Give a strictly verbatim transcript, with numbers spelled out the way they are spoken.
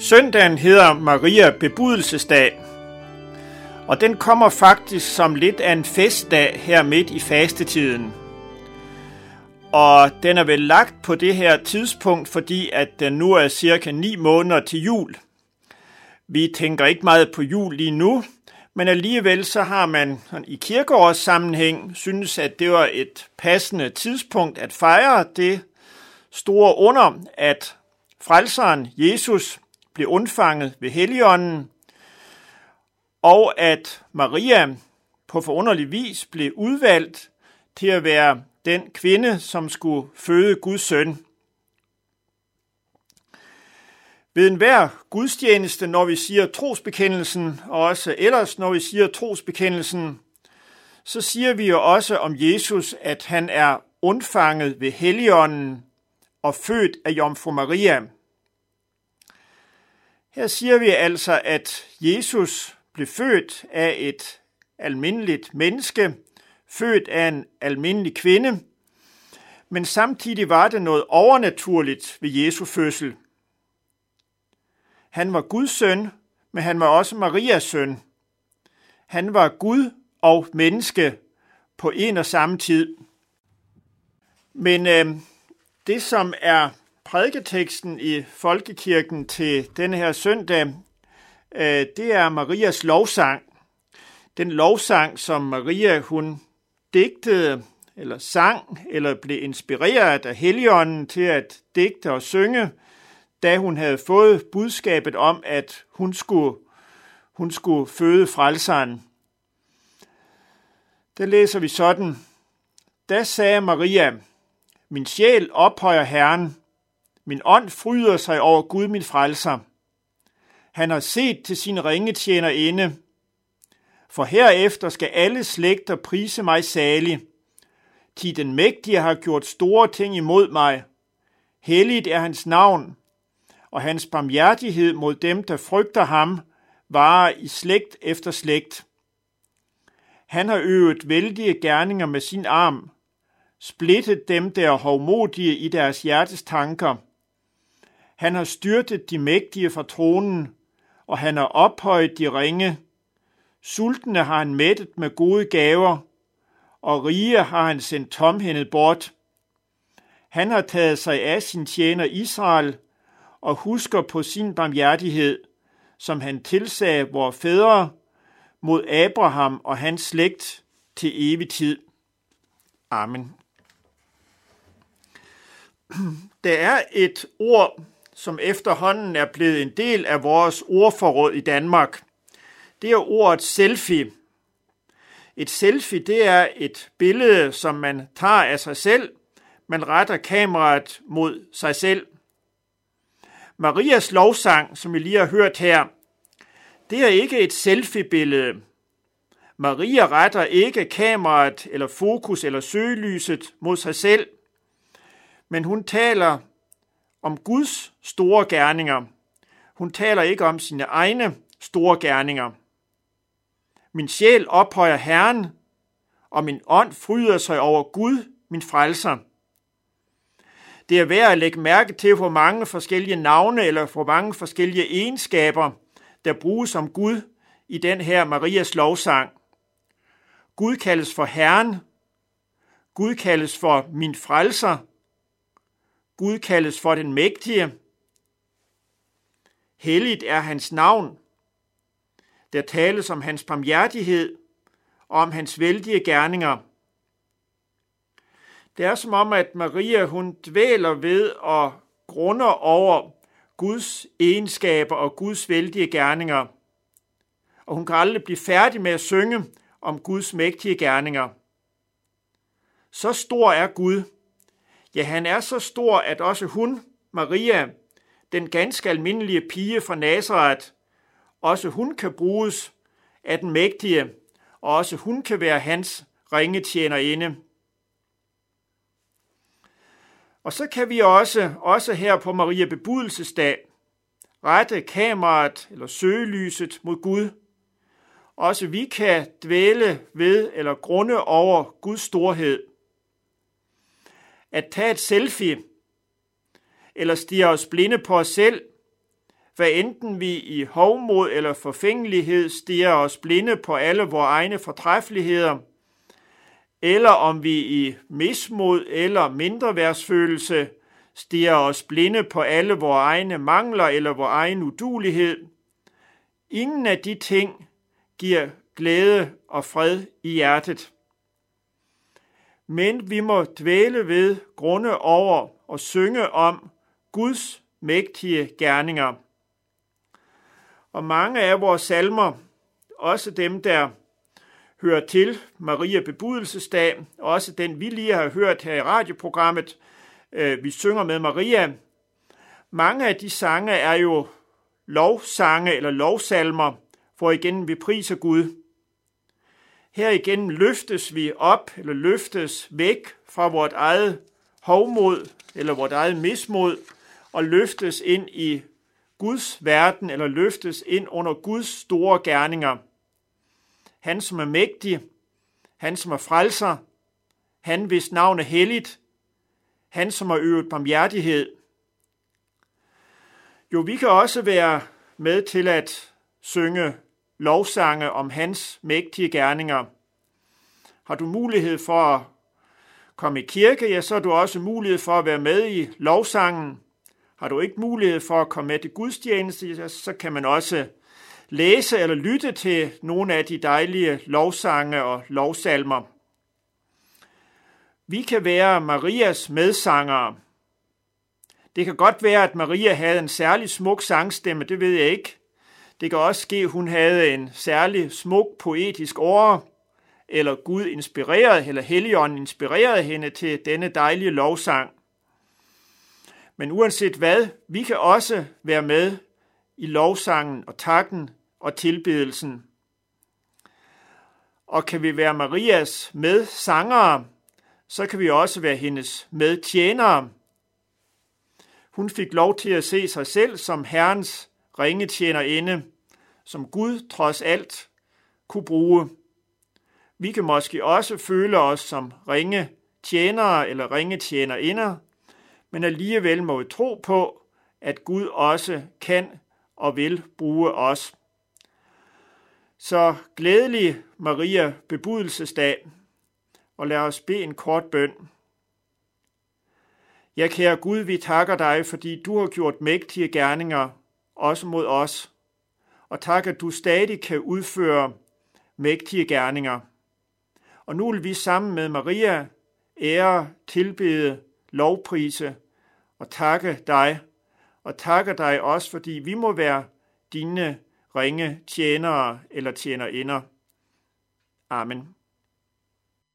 Søndagen hedder Maria Bebudelsesdag, og den kommer faktisk som lidt af en festdag her midt i fastetiden. Og den er vel lagt på det her tidspunkt, fordi at den nu er cirka ni måneder til jul. Vi tænker ikke meget på jul lige nu, men alligevel så har man i kirkeårs sammenhæng synes, at det var et passende tidspunkt at fejre det store under, at frelseren Jesus blev undfanget ved Helligånden, og at Maria på forunderlig vis blev udvalgt til at være den kvinde, som skulle føde Guds søn. Ved enhver gudstjeneste, når vi siger trosbekendelsen, og også ellers, når vi siger trosbekendelsen, så siger vi jo også om Jesus, at han er undfanget ved Helligånden og født af Jomfru Maria. Her siger vi altså, at Jesus blev født af et almindeligt menneske, født af en almindelig kvinde, men samtidig var det noget overnaturligt ved Jesu fødsel. Han var Guds søn, men han var også Marias søn. Han var Gud og menneske på en og samme tid. Men øh, det, som er prædiketeksten i folkekirken til denne her søndag, øh, det er Marias lovsang. Den lovsang, som Maria hun digtede, eller sang, eller blev inspireret af Helligånden til at digte og synge, da hun havde fået budskabet om, at hun skulle, hun skulle føde frelseren. Der læser vi sådan: Da sagde Maria, min sjæl ophøjer Herren, min ånd fryder sig over Gud, min frelser. Han har set til sin ringe tjenerinde, for herefter skal alle slægter prise mig salig, ti den mægtige har gjort store ting imod mig. Helligt er hans navn, og hans barmhjertighed mod dem, der frygter ham, varer i slægt efter slægt. Han har øvet vældige gerninger med sin arm, splittet dem, der er hovmodige i deres hjertes tanker. Han har styrtet de mægtige fra tronen, og han har ophøjet de ringe. Sultne har han mættet med gode gaver, og rige har han sendt tomhændet bort. Han har taget sig af sin tjener Israel, og husker på sin barmhjertighed, som han tilsagde vore fædre mod Abraham og hans slægt til evig tid. Amen. Der er et ord, som efterhånden er blevet en del af vores ordforråd i Danmark. Det er ordet selfie. Et selfie, det er et billede, som man tager af sig selv. Man retter kameraet mod sig selv. Marias lovsang, som vi lige har hørt her, det er ikke et selfie-billede. Maria retter ikke kameraet eller fokus eller søgelyset mod sig selv, men hun taler om Guds store gerninger. Hun taler ikke om sine egne store gerninger. Min sjæl ophøjer Herren, og min ånd fryder sig over Gud, min frelser. Det er værd at lægge mærke til, hvor mange forskellige navne eller hvor mange forskellige egenskaber, der bruges om Gud i den her Marias lovsang. Gud kaldes for Herren. Gud kaldes for min frelser. Gud kaldes for den mægtige. Helligt er hans navn. Der tales om hans barmhjertighed og om hans vældige gerninger. Det er som om, at Maria hun dvæler ved og grunder over Guds egenskaber og Guds vældige gerninger. Og hun kan aldrig blive færdig med at synge om Guds mægtige gerninger. Så stor er Gud. Ja, han er så stor, at også hun, Maria, den ganske almindelige pige fra Nazaret, også hun kan bruges af den mægtige, og også hun kan være hans ringetjenerinde. Og så kan vi også, også her på Maria Bebudelsesdag, rette kameraet eller søgelyset mod Gud. Også vi kan dvæle ved eller grunde over Guds storhed. At tage et selfie, eller stirre os blinde på os selv, hvad enten vi i hovmod eller forfængelighed stiger os blinde på alle vores egne fortræffeligheder, eller om vi i mismod eller mindreværdsfølelse stiger os blinde på alle vores egne mangler eller vores egen udulighed. Ingen af de ting giver glæde og fred i hjertet. Men vi må dvæle ved, grunde over og synge om Guds mægtige gerninger. Og mange af vores salmer, også dem der hører til Maria Bebudelsesdag, også den vi lige har hørt her i radioprogrammet, Vi synger med Maria, mange af de sange er jo lovsange eller lovsalmer, hvor igen vi priser Gud. Her igen løftes vi op eller løftes væk fra vort eget hovmod eller vort eget mismod og løftes ind i Guds verden eller løftes ind under Guds store gerninger. Han som er mægtig, han som er frelser, han hvis navn er helligt, han som har øvet barmhjertighed. Jo, vi kan også være med til at synge lovsange om hans mægtige gerninger. Har du mulighed for at komme i kirke, ja, så har du også mulighed for at være med i lovsangen. Har du ikke mulighed for at komme med til gudstjeneste, så kan man også læse eller lytte til nogle af de dejlige lovsange og lovsalmer. Vi kan være Marias medsangere. Det kan godt være, at Maria havde en særlig smuk sangstemme, det ved jeg ikke. Det kan også ske, at hun havde en særlig smuk poetisk åre, eller Gud inspirerede, eller Helligånden inspirerede hende til denne dejlige lovsang. Men uanset hvad, vi kan også være med i lovsangen og takken og tilbedelsen. Og kan vi være Marias medsangere, så kan vi også være hendes medtjenere. Hun fik lov til at se sig selv som Herrens ringetjenerinde, som Gud trods alt kunne bruge. Vi kan måske også føle os som ringetjenere eller ringetjenerinder, men alligevel må vi tro på, at Gud også kan og vil bruge os. Så glædelig Maria Bebudelsesdag. Og lad os bede en kort bøn. Ja, kære Gud, vi takker dig, fordi du har gjort mægtige gerninger, også mod os. Og tak, at du stadig kan udføre mægtige gerninger. Og nu vil vi sammen med Maria ære, tilbede, lovprise og takke dig. Og takke dig også, fordi vi må være dine ringe tjenere eller tjenerinder. Amen.